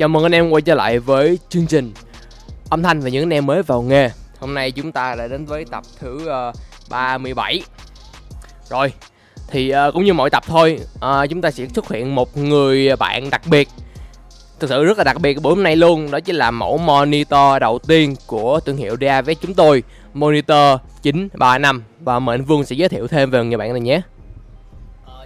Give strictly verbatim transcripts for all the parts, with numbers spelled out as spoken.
Chào mừng anh em quay trở lại với chương trình Âm thanh và những anh em mới vào nghề. Hôm nay chúng ta lại đến với tập thứ uh, ba mươi bảy. Rồi, thì uh, cũng như mọi tập thôi, uh, chúng ta sẽ xuất hiện một người bạn đặc biệt. Thực sự rất là đặc biệt buổi hôm nay luôn. Đó chính là mẫu monitor đầu tiên của thương hiệu đê a vê chúng tôi, Monitor chín ba năm. Và mời anh Vương sẽ giới thiệu thêm về người bạn này nhé.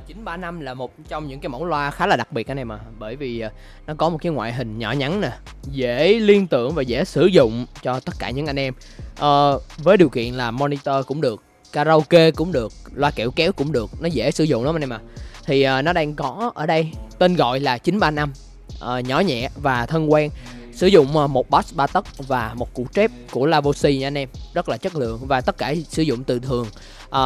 Chín ba năm là một trong những cái mẫu loa khá là đặc biệt anh em ạ, bởi vì nó có một cái ngoại hình nhỏ nhắn nè, dễ liên tưởng và dễ sử dụng cho tất cả những anh em. À, với điều kiện là monitor cũng được, karaoke cũng được, loa kẹo kéo cũng được, nó dễ sử dụng lắm anh em ạ. Thì à, nó đang có ở đây tên gọi là chín ba năm, à, nhỏ nhẹ và thân quen, sử dụng một bass ba tấc và một củ trép của Lavosi nha anh em, rất là chất lượng và tất cả sử dụng từ thường. À,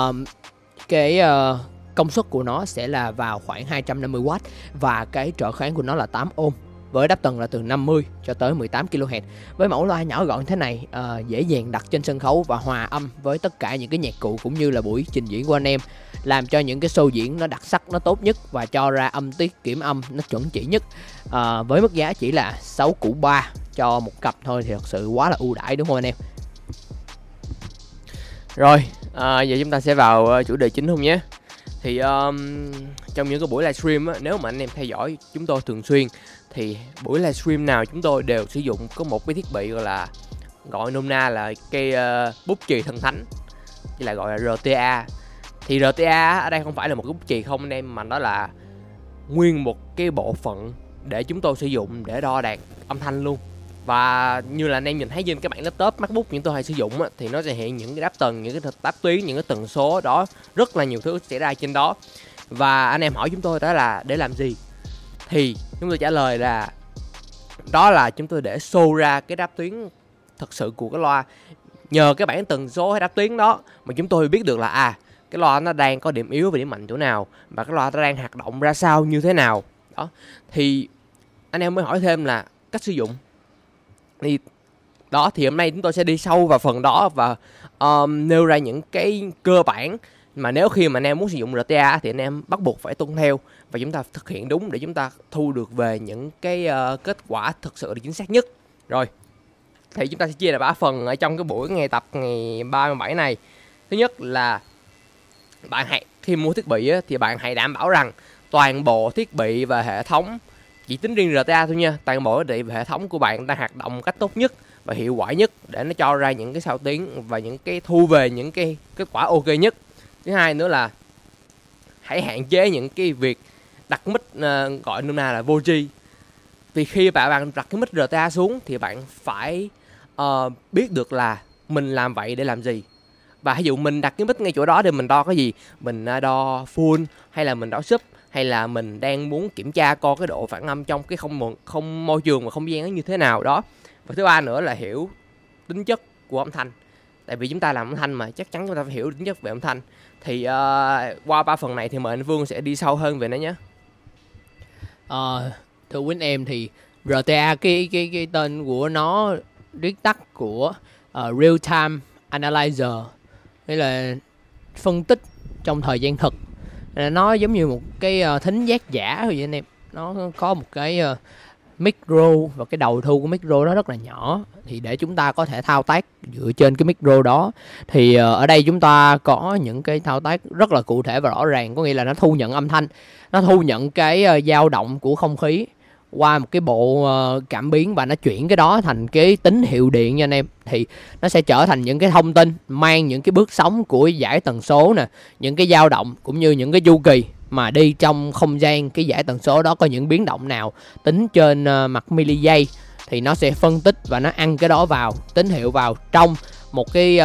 cái à, công suất của nó sẽ là vào khoảng hai trăm năm mươi oát và cái trở kháng của nó là tám ôm với đáp tần là từ năm mươi cho tới mười tám ki lô héc. Với mẫu loa nhỏ gọn thế này, à, dễ dàng đặt trên sân khấu và hòa âm với tất cả những cái nhạc cụ cũng như là buổi trình diễn của anh em, làm cho những cái show diễn nó đặc sắc, nó tốt nhất và cho ra âm tiết kiểm âm nó chuẩn chỉ nhất. À, với mức giá chỉ là sáu củ ba cho một cặp thôi thì thật sự quá là ưu đãi, đúng không anh em? Rồi, à, giờ chúng ta sẽ vào chủ đề chính không nhé. Thì um, trong những cái buổi livestream á, nếu mà anh em theo dõi chúng tôi thường xuyên thì buổi livestream nào chúng tôi đều sử dụng có một cái thiết bị gọi là, gọi nôm na là cây uh, bút chì thần thánh, chỉ là gọi là rờ tê a. Thì rờ tê a ở đây không phải là một cái bút chì không anh em, mà đó là nguyên một cái bộ phận để chúng tôi sử dụng để đo đạc âm thanh luôn. Và như là anh em nhìn thấy trên cái bảng laptop, MacBook những tôi hay sử dụng á, thì nó sẽ hiện những cái đáp tần, những cái đáp tuyến, những cái tần số đó, rất là nhiều thứ xảy ra trên đó. Và anh em hỏi chúng tôi đó là để làm gì, thì chúng tôi trả lời là đó là chúng tôi để show ra cái đáp tuyến thật sự của cái loa. Nhờ cái bảng tần số hay đáp tuyến đó mà chúng tôi biết được là à, cái loa nó đang có điểm yếu và điểm mạnh chỗ nào, và cái loa nó đang hoạt động ra sao, như thế nào đó. Thì anh em mới hỏi thêm là cách sử dụng. Thì đó, thì hôm nay chúng tôi sẽ đi sâu vào phần đó và um, nêu ra những cái cơ bản mà nếu khi mà anh em muốn sử dụng rờ tê a thì anh em bắt buộc phải tuân theo và chúng ta thực hiện đúng để chúng ta thu được về những cái uh, kết quả thực sự là chính xác nhất. Rồi, thì chúng ta sẽ chia ra ba phần ở trong cái buổi ngày tập ngày ba mươi bảy này. Thứ nhất là bạn hãy, khi mua thiết bị á, thì bạn hãy đảm bảo rằng toàn bộ thiết bị và hệ thống, chỉ tính riêng rờ tê a thôi nha, toàn bộ thiết bị và hệ thống của bạn đang hoạt động một cách tốt nhất và hiệu quả nhất để nó cho ra những cái sao tiếng và những cái thu về những cái kết quả ok nhất. Thứ hai nữa là hãy hạn chế những cái việc đặt mic, uh, gọi nôm na là vô tri. Vì khi bạn bạn đặt cái mic rờ tê a xuống thì bạn phải uh, biết được là mình làm vậy để làm gì. Và ví dụ mình đặt cái mic ngay chỗ đó để mình đo cái gì, mình đo full hay là mình đo sub, hay là mình đang muốn kiểm tra coi cái độ phản âm trong cái không không môi trường và không gian nó như thế nào đó. Và thứ ba nữa là hiểu tính chất của âm thanh. Tại vì chúng ta làm âm thanh mà, chắc chắn chúng ta phải hiểu tính chất về âm thanh. Thì uh, qua ba phần này thì mời anh Vương sẽ đi sâu hơn về nó nhé. À, thưa quý anh em, thì rờ tê a cái cái cái tên của nó viết tắt của uh, Real Time Analyzer, nghĩa là phân tích trong thời gian thực. Nó giống như một cái thính giác giả rồi anh em. Nó có một cái micro và cái đầu thu của micro nó rất là nhỏ, thì để chúng ta có thể thao tác dựa trên cái micro đó. Thì ở đây chúng ta có những cái thao tác rất là cụ thể và rõ ràng, có nghĩa là nó thu nhận âm thanh, nó thu nhận cái dao động của không khí qua một cái bộ cảm biến và nó chuyển cái đó thành cái tín hiệu điện nha anh em. Thì nó sẽ trở thành những cái thông tin, mang những cái bước sóng của dải tần số nè, những cái dao động cũng như những cái chu kỳ mà đi trong không gian, cái dải tần số đó có những biến động nào, tính trên mặt mili giây. Thì nó sẽ phân tích và nó ăn cái đó vào, tín hiệu vào trong một cái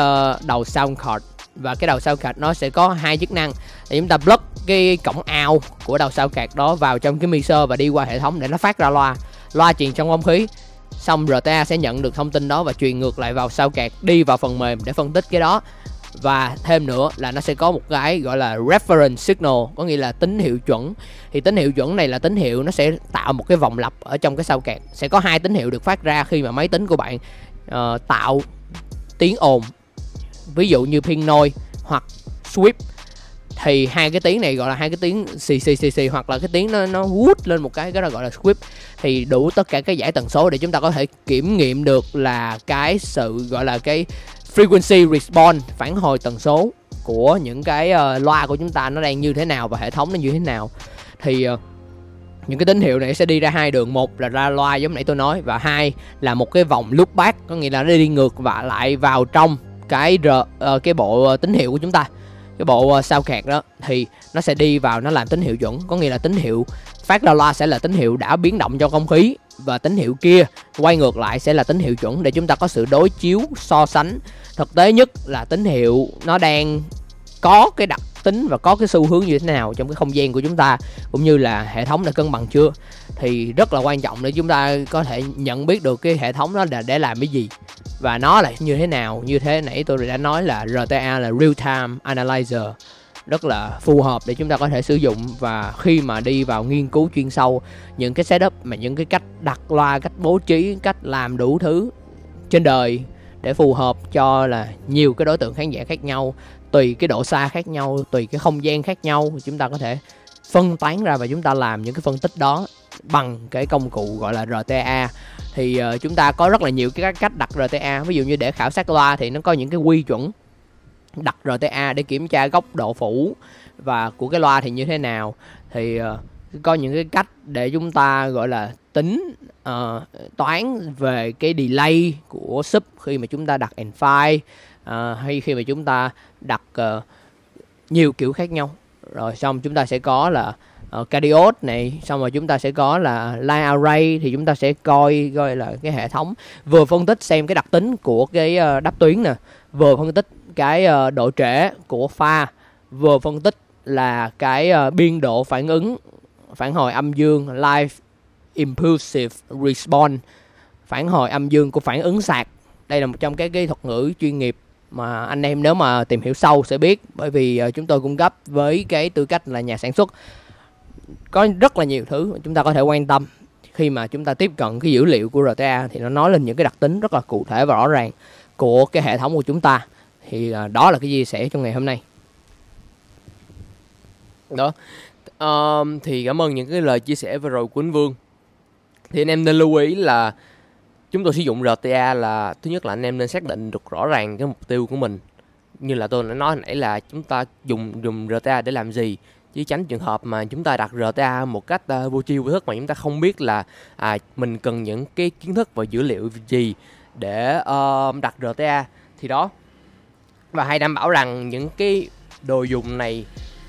đầu sound card. Và cái đầu sao cạc nó sẽ có hai chức năng. Thì chúng ta plug cái cổng out của đầu sao cạc đó vào trong cái mixer và đi qua hệ thống để nó phát ra loa. Loa truyền trong không khí, xong rờ tê a sẽ nhận được thông tin đó và truyền ngược lại vào sao cạc, đi vào phần mềm để phân tích cái đó. Và thêm nữa là nó sẽ có một cái gọi là reference signal, có nghĩa là tín hiệu chuẩn. Thì tín hiệu chuẩn này là tín hiệu nó sẽ tạo một cái vòng lặp ở trong cái sao cạc. Sẽ có hai tín hiệu được phát ra khi mà máy tính của bạn uh, tạo tiếng ồn, ví dụ như pin noise hoặc sweep. thì hai cái tiếng này gọi là hai cái tiếng xì xì xì xì, hoặc là cái tiếng nó nó vút lên một cái, cái đó gọi là squeak, thì đủ tất cả các giải tần số để chúng ta có thể kiểm nghiệm được là cái sự gọi là cái frequency response, phản hồi tần số của những cái uh, loa của chúng ta nó đang như thế nào và hệ thống nó như thế nào. Thì uh, những cái tín hiệu này sẽ đi ra hai đường, một là ra loa giống nãy tôi nói, và hai là một cái vòng loop back, có nghĩa là nó đi ngược và lại vào trong cái r, uh, cái bộ tín hiệu của chúng ta, cái bộ uh, sao kẹt đó, thì nó sẽ đi vào nó làm tín hiệu chuẩn, có nghĩa là tín hiệu phát ra loa sẽ là tín hiệu đã biến động trong không khí, và tín hiệu kia quay ngược lại sẽ là tín hiệu chuẩn, để chúng ta có sự đối chiếu so sánh thực tế nhất là tín hiệu nó đang có cái đặc tính và có cái xu hướng như thế nào trong cái không gian của chúng ta, cũng như là hệ thống đã cân bằng chưa. Thì rất là quan trọng để chúng ta có thể nhận biết được cái hệ thống đó là để làm cái gì và nó là như thế nào. Như thế nãy tôi đã nói là rờ tê a là Real Time Analyzer, rất là phù hợp để chúng ta có thể sử dụng, và khi mà đi vào nghiên cứu chuyên sâu những cái setup, mà những cái cách đặt loa, cách bố trí, cách làm đủ thứ trên đời để phù hợp cho là nhiều cái đối tượng khán giả khác nhau, tùy cái độ xa khác nhau, tùy cái không gian khác nhau, chúng ta có thể phân tán ra và chúng ta làm những cái phân tích đó bằng cái công cụ gọi là rờ tê a. Thì uh, chúng ta có rất là nhiều cái cách đặt rờ tê a. Ví dụ như để khảo sát loa thì nó có những cái quy chuẩn đặt rờ tê a để kiểm tra góc độ phủ và của cái loa thì như thế nào. Thì uh, có những cái cách để chúng ta gọi là tính uh, toán về cái delay của sub khi mà chúng ta đặt and file, uh, hay khi mà chúng ta đặt uh, nhiều kiểu khác nhau. Rồi xong chúng ta sẽ có là uh, cardioid này, xong rồi chúng ta sẽ có là line array, thì chúng ta sẽ coi coi là cái hệ thống vừa phân tích xem cái đặc tính của cái uh, đáp tuyến nè, vừa phân tích cái uh, độ trễ của pha, vừa phân tích là cái uh, biên độ phản ứng, phản hồi âm dương, live impulsive response, phản hồi âm dương của phản ứng sạc. Đây là một trong các cái thuật ngữ chuyên nghiệp mà anh em nếu mà tìm hiểu sâu sẽ biết, bởi vì chúng tôi cung cấp với cái tư cách là nhà sản xuất có rất là nhiều thứ chúng ta có thể quan tâm. Khi mà chúng ta tiếp cận cái dữ liệu của rờ tê a thì nó nói lên những cái đặc tính rất là cụ thể và rõ ràng của cái hệ thống của chúng ta. Thì đó là cái chia sẻ trong ngày hôm nay đó. Um, thì cảm ơn những cái lời chia sẻ vừa rồi của anh Vương. Thì anh em nên lưu ý là chúng tôi sử dụng rờ tê a là, thứ nhất là anh em nên xác định được rõ ràng cái mục tiêu của mình. Như là tôi đã nói nãy là chúng ta dùng dùng rờ tê a để làm gì, chứ tránh trường hợp mà chúng ta đặt rờ tê a một cách uh, vô tri vô thức mà chúng ta không biết là à, mình cần những cái kiến thức và dữ liệu gì để uh, đặt rờ tê a. Thì đó. Và hãy đảm bảo rằng những cái đồ dùng này,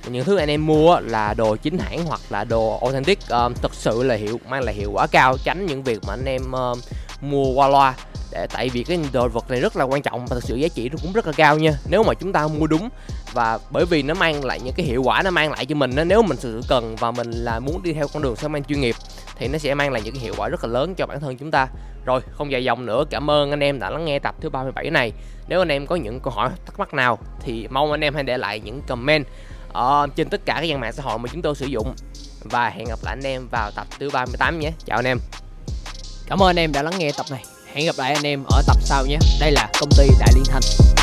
những thứ anh em mua là đồ chính hãng hoặc là đồ authentic, um, thực sự là hiệu mang lại hiệu quả cao, tránh những việc mà anh em um, mua qua loa. Để, tại vì cái đồ vật này rất là quan trọng và thực sự giá trị nó cũng rất là cao nha, nếu mà chúng ta mua đúng, và bởi vì nó mang lại những cái hiệu quả nó mang lại cho mình đó, nếu mình sự cần và mình là muốn đi theo con đường sang mang chuyên nghiệp thì nó sẽ mang lại những cái hiệu quả rất là lớn cho bản thân chúng ta. Rồi không dài dòng nữa, cảm ơn anh em đã lắng nghe tập thứ ba mươi bảy này. Nếu anh em có những câu hỏi thắc mắc nào thì mong anh em hãy để lại những comment Ờ, trên tất cả các trang mạng xã hội mà chúng tôi sử dụng. Và hẹn gặp lại anh em vào tập thứ ba mươi tám nhé. Chào anh em. Cảm ơn anh em đã lắng nghe tập này. Hẹn gặp lại anh em ở tập sau nhé. Đây là công ty Đại Liên Thanh.